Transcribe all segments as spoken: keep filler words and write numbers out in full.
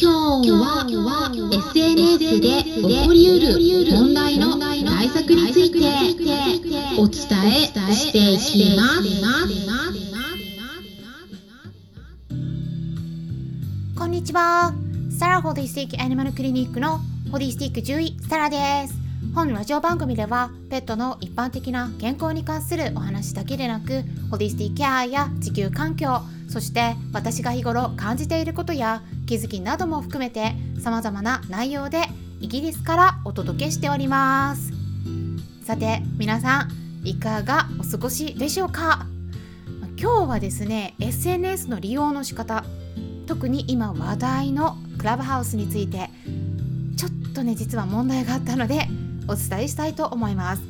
今日は エスエヌエス で起こりうる問題の対策についてお伝えしていきます。こんにちは、サラホリスティックアニマルクリニックのホリスティック獣医サラです。本ラジオ番組ではペットの一般的な健康に関するお話だけでなく、ホリスティックケアや地球環境、そして私が日頃感じていることや気づきなども含めて様々な内容でイギリスからお届けしております。さて皆さん、いかがお過ごしでしょうか。今日はですね、 エスエヌエス の利用の仕方、特に今話題のクラブハウスについてちょっとね、実は問題があったのでお伝えしたいと思います。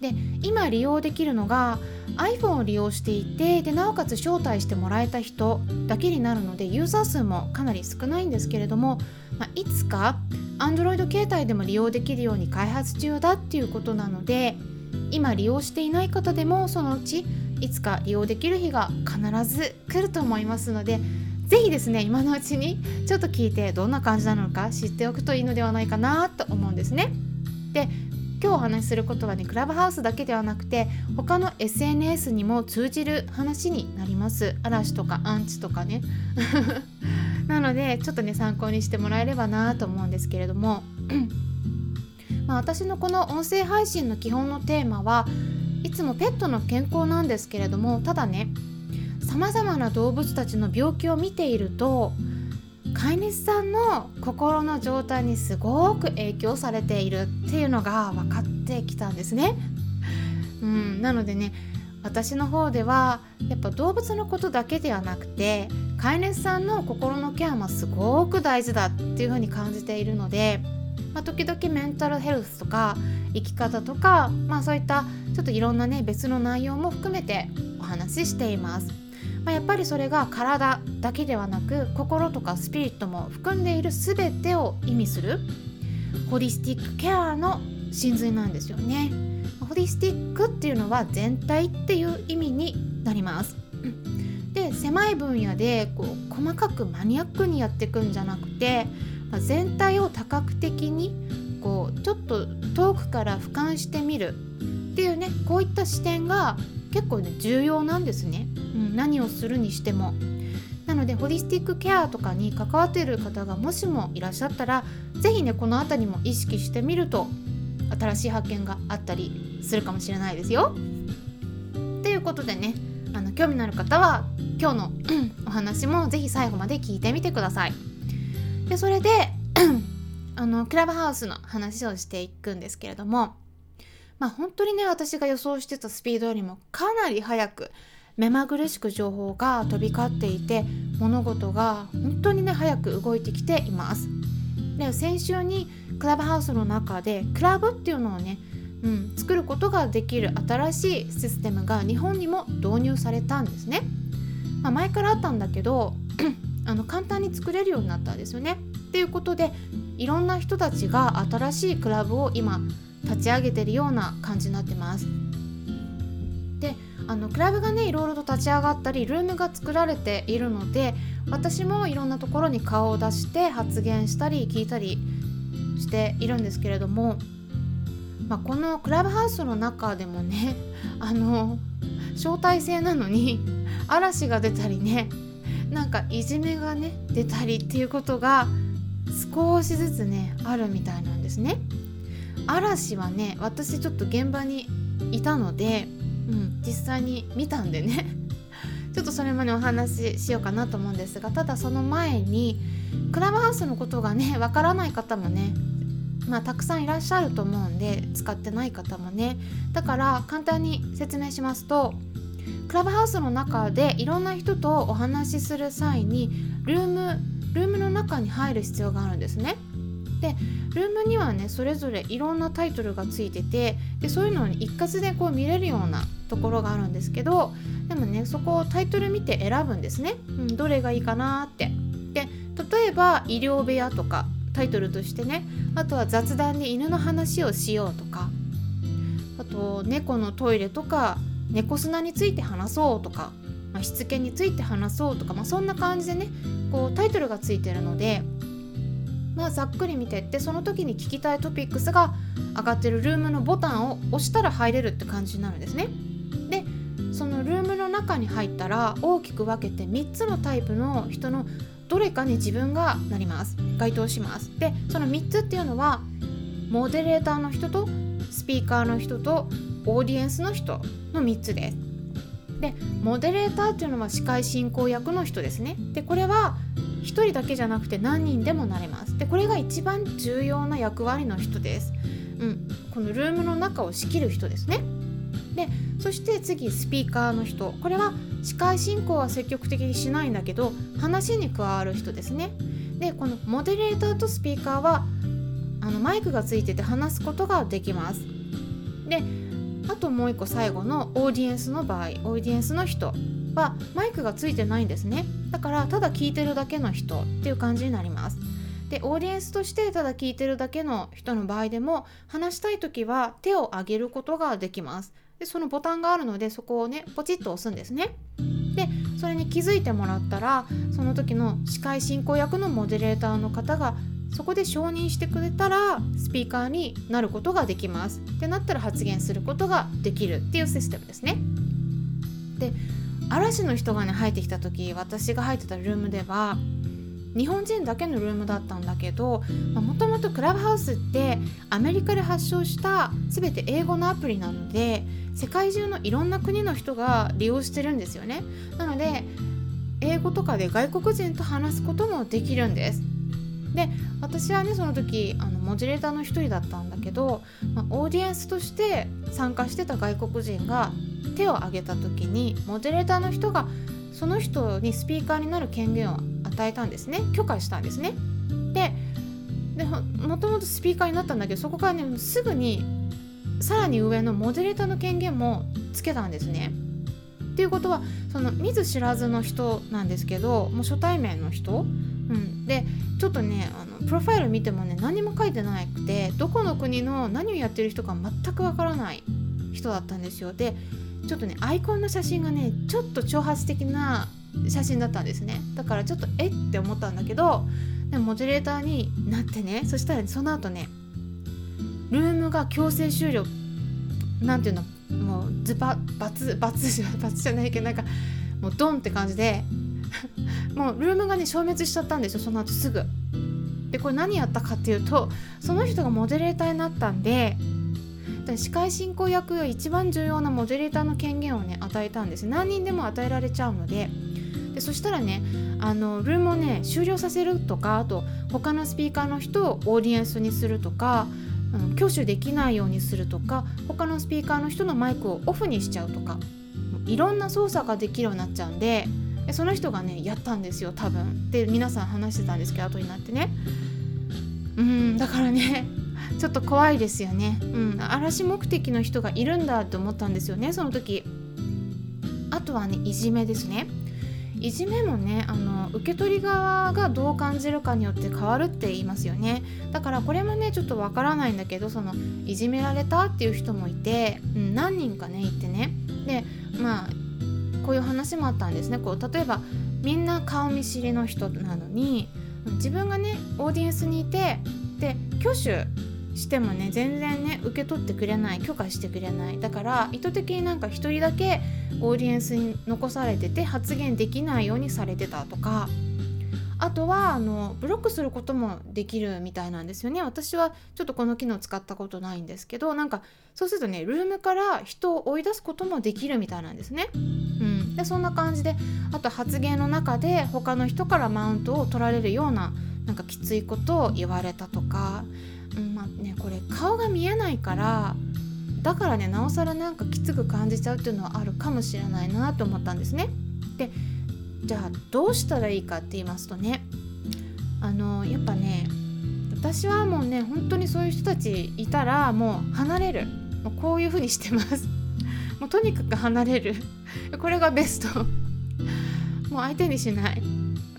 で、今利用できるのが iPhone を利用していて、でなおかつ招待してもらえた人だけになるので、ユーザー数もかなり少ないんですけれども、まあ、いつか Android 携帯でも利用できるように開発中だっていうことなので、今利用していない方でもそのうちいつか利用できる日が必ず来ると思いますので、ぜひですね、今のうちにちょっと聞いてどんな感じなのか知っておくといいのではないかなと思うんですね。で、今日お話しすることはね、クラブハウスだけではなくて他の エスエヌエス にも通じる話になります。嵐とかアンチとかねなのでちょっとね、参考にしてもらえればなと思うんですけれどもまあ私のこの音声配信の基本のテーマはいつもペットの健康なんですけれども、ただね、さまざまな動物たちの病気を見ていると飼い主さんの心の状態にすごく影響されているっていうのが分かってきたんですね、うん、なのでね、私の方ではやっぱ動物のことだけではなくて飼い主さんの心のケアもすごく大事だっていうふうに感じているので、まあ、時々メンタルヘルスとか生き方とか、まあ、そういったちょっといろんなね、別の内容も含めてお話ししています。まあ、やっぱりそれが体だけではなく心とかスピリットも含んでいる全てを意味するホリスティックケアの真髄なんですよね。ホリスティックっていうのは全体っていう意味になります。で、狭い分野でこう細かくマニアックにやっていくんじゃなくて、まあ、全体を多角的にこうちょっと遠くから俯瞰してみるっていうね、こういった視点が結構ね、重要なんですね。何をするにしても。なのでホリスティックケアとかに関わっている方がもしもいらっしゃったら、ぜひね、このあたりも意識してみると新しい発見があったりするかもしれないですよ。ということでね、あの興味のある方は今日のお話もぜひ最後まで聞いてみてください。で、それであのクラブハウスの話をしていくんですけれども、まあ、本当にね、私が予想してたスピードよりもかなり早く目まぐるしく情報が飛び交っていて、物事が本当にね、早く動いてきています。で、先週にクラブハウスの中でクラブっていうのをね、うん、作ることができる新しいシステムが日本にも導入されたんですね、まあ、前からあったんだけどあの簡単に作れるようになったんですよね。っていうことでいろんな人たちが新しいクラブを今立ち上げてるような感じになってます。で、あのクラブがね、いろいろと立ち上がったりルームが作られているので、私もいろんなところに顔を出して発言したり聞いたりしているんですけれども、まあ、このクラブハウスの中でもね、あの招待制なのに嵐が出たりね、なんかいじめがね出たりっていうことが少しずつね、あるみたいなんですね。嵐はね、私ちょっと現場にいたので、うん、実際に見たんでねちょっとそれまでお話ししようかなと思うんですが、ただその前にクラブハウスのことがね、わからない方もね、まあたくさんいらっしゃると思うんで、使ってない方もね、だから簡単に説明しますと、クラブハウスの中でいろんな人とお話しする際にルーム、ルームの中に入る必要があるんですね。で、ルームにはね、それぞれいろんなタイトルがついてて、でそういうのを一括でこう見れるようなところがあるんですけど、でもね、そこをタイトル見て選ぶんですね、うん、どれがいいかなって。で、例えば医療部屋とかタイトルとしてね、あとは雑談で犬の話をしようとか、あと猫のトイレとか猫砂について話そうとか、まあ、しつけについて話そうとか、まあ、そんな感じでねこうタイトルがついてるので、まあ、ざっくり見てって、その時に聞きたいトピックスが上がってるルームのボタンを押したら入れるって感じになるんですね。でそのルームの中に入ったら大きく分けてみっつのタイプの人のどれかに自分がなります、該当します。でそのみっつっていうのはモデレーターの人とスピーカーの人とオーディエンスの人のみっつです。でモデレーターっていうのは司会進行役の人ですね。でこれはひとりだけじゃなくて何人でもなれます。でこれが一番重要な役割の人です、うん、このルームの中を仕切る人ですね。でそして次スピーカーの人、これは司会進行は積極的にしないんだけど話に加わる人ですね。でこのモデレーターとスピーカーはあのマイクがついてて話すことができます。であともう一個最後のオーディエンスの場合、オーディエンスの人はマイクがついてないんですね。だからただ聞いてるだけの人っていう感じになります。でオーディエンスとしてただ聞いてるだけの人の場合でも話したいときは手を挙げることができます。でそのボタンがあるのでそこをねポチッと押すんですね。でそれに気づいてもらったらその時の司会進行役のモデレーターの方がそこで承認してくれたらスピーカーになることができますってなったら発言することができるっていうシステムですね。で嵐の人がね入ってきた時、私が入ってたルームでは日本人だけのルームだったんだけど、もともとクラブハウスってアメリカで発祥した全て英語のアプリなので世界中のいろんな国の人が利用してるんですよね。なので英語とかで外国人と話すこともできるんです。で私はねその時あのモデレーターの一人だったんだけど、まあ、オーディエンスとして参加してた外国人が手を挙げた時にモデレーターの人がその人にスピーカーになる権限を与えたんですね、許可したんですね。で、でもともとスピーカーになったんだけどそこからねすぐにさらに上のモデレーターの権限もつけたんですね。っていうことはその見ず知らずの人なんですけどもう初対面の人、うん、でちょっとねあのプロファイル見てもね何も書いてなくてどこの国の何をやってる人か全くわからない人だったんですよ。でちょっとねアイコンの写真がねちょっと挑発的な写真だったんですね。だからちょっとえって思ったんだけどでモデレーターになってね、そしたらその後ねルームが強制終了なんていうのもうズババツバツじゃないけどなんかもうドンって感じでもうルームがね消滅しちゃったんですよ、その後すぐ。でこれ何やったかっていうとその人がモデレーターになったんで司会進行役が一番重要なモデレーターの権限をね与えたんです。何人でも与えられちゃうので、でそしたらねあのルームをね終了させるとか、あと他のスピーカーの人をオーディエンスにするとか、うん、挙手できないようにするとか、他のスピーカーの人のマイクをオフにしちゃうとか、いろんな操作ができるようになっちゃうんで、でその人がねやったんですよ多分。で皆さん話してたんですけど後になってね、うんだからねちょっと怖いですよね、うん、嵐目的の人がいるんだと思ったんですよねその時。あとはねいじめですね。いじめもねあの受け取り側がどう感じるかによって変わるって言いますよね。だからこれもねちょっとわからないんだけどそのいじめられたっていう人もいて、うん、何人かねいてね。でまあこういう話もあったんですね。こう例えばみんな顔見知りの人なのに自分がねオーディエンスにいてで挙手してもね全然ね受け取ってくれない、許可してくれない。だから意図的になんか一人だけオーディエンスに残されてて発言できないようにされてたとか、あとはあのブロックすることもできるみたいなんですよね。私はちょっとこの機能使ったことないんですけど、なんかそうするとねルームから人を追い出すこともできるみたいなんですね、うん、でそんな感じで、あと発言の中で他の人からマウントを取られるようななんかきついことを言われたとか、うんまあね、これ顔が見えないからだからねなおさらなんかきつく感じちゃうっていうのはあるかもしれないなと思ったんですね。でじゃあどうしたらいいかって言いますとね、あのやっぱね私はもうね本当にそういう人たちいたらもう離れる、もうこういう風にしてます。もうとにかく離れるこれがベストもう相手にしない、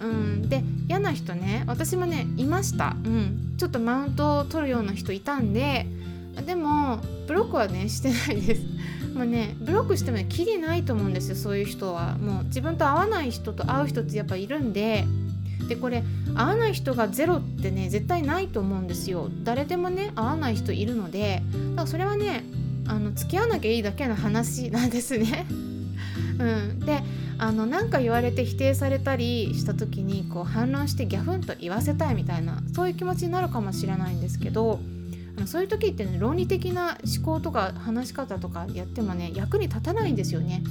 うん、で嫌な人ね私もねいました、うん、ちょっとマウントを取るような人いたんで、でもブロックはねしてないですまあね、ブロックしてもねキリないと思うんですよ。そういう人はもう自分と合わない人と会う人ってやっぱいるんで、でこれ会わない人がゼロってね絶対ないと思うんですよ。誰でもね会わない人いるので、だからそれはねあの付き合わなきゃいいだけの話なんですねうん、であのなんか言われて否定されたりした時にこう反論してギャフンと言わせたいみたいな、そういう気持ちになるかもしれないんですけど、あのそういう時ってね論理的な思考とか話し方とかやってもね役に立たないんですよね。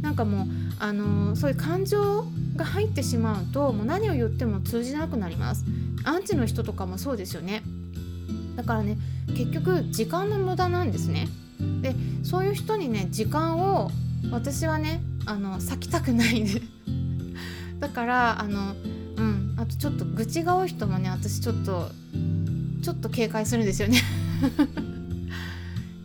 なんかもうあのそういう感情が入ってしまうともう何を言っても通じなくなります。アンチの人とかもそうですよね。だからね結局時間の無駄なんですね。でそういう人にね時間を私はねあの割きたくないでだからあの、うん、あとちょっと愚痴が多い人もね私ちょっとちょっと警戒するんですよね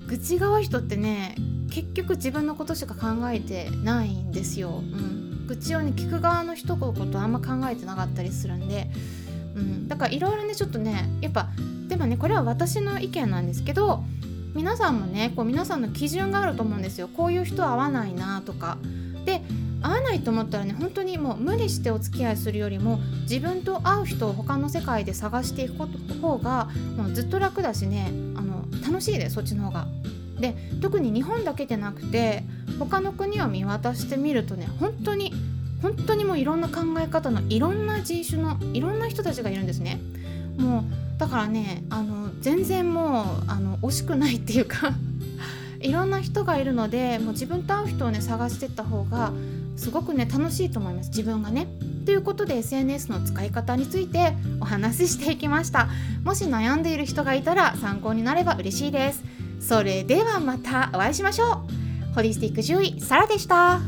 愚痴が多い人ってね結局自分のことしか考えてないんですよ、うん、愚痴をね聞く側の人のことあんま考えてなかったりするんで、うん、だからいろいろねちょっとねやっぱでもねこれは私の意見なんですけど、皆さんもねこう皆さんの基準があると思うんですよ。こういう人合わないなとかで、合わないと思ったらね本当にもう無理してお付き合いするよりも自分と合う人を他の世界で探していく方がもうずっと楽だしね、あの楽しいです。そっちの方がで、特に日本だけでなくて他の国を見渡してみるとね本当に本当にもういろんな考え方のいろんな人種のいろんな人たちがいるんですね。もうだからねあの全然もうあの惜しくないっていうかいろんな人がいるので、もう自分と合う人をね探していった方がすごくね楽しいと思います、自分がね。ということで エスエヌエス の使い方についてお話ししていきました。もし悩んでいる人がいたら参考になれば嬉しいです。それではまたお会いしましょう。ホリスティック獣医サラでした。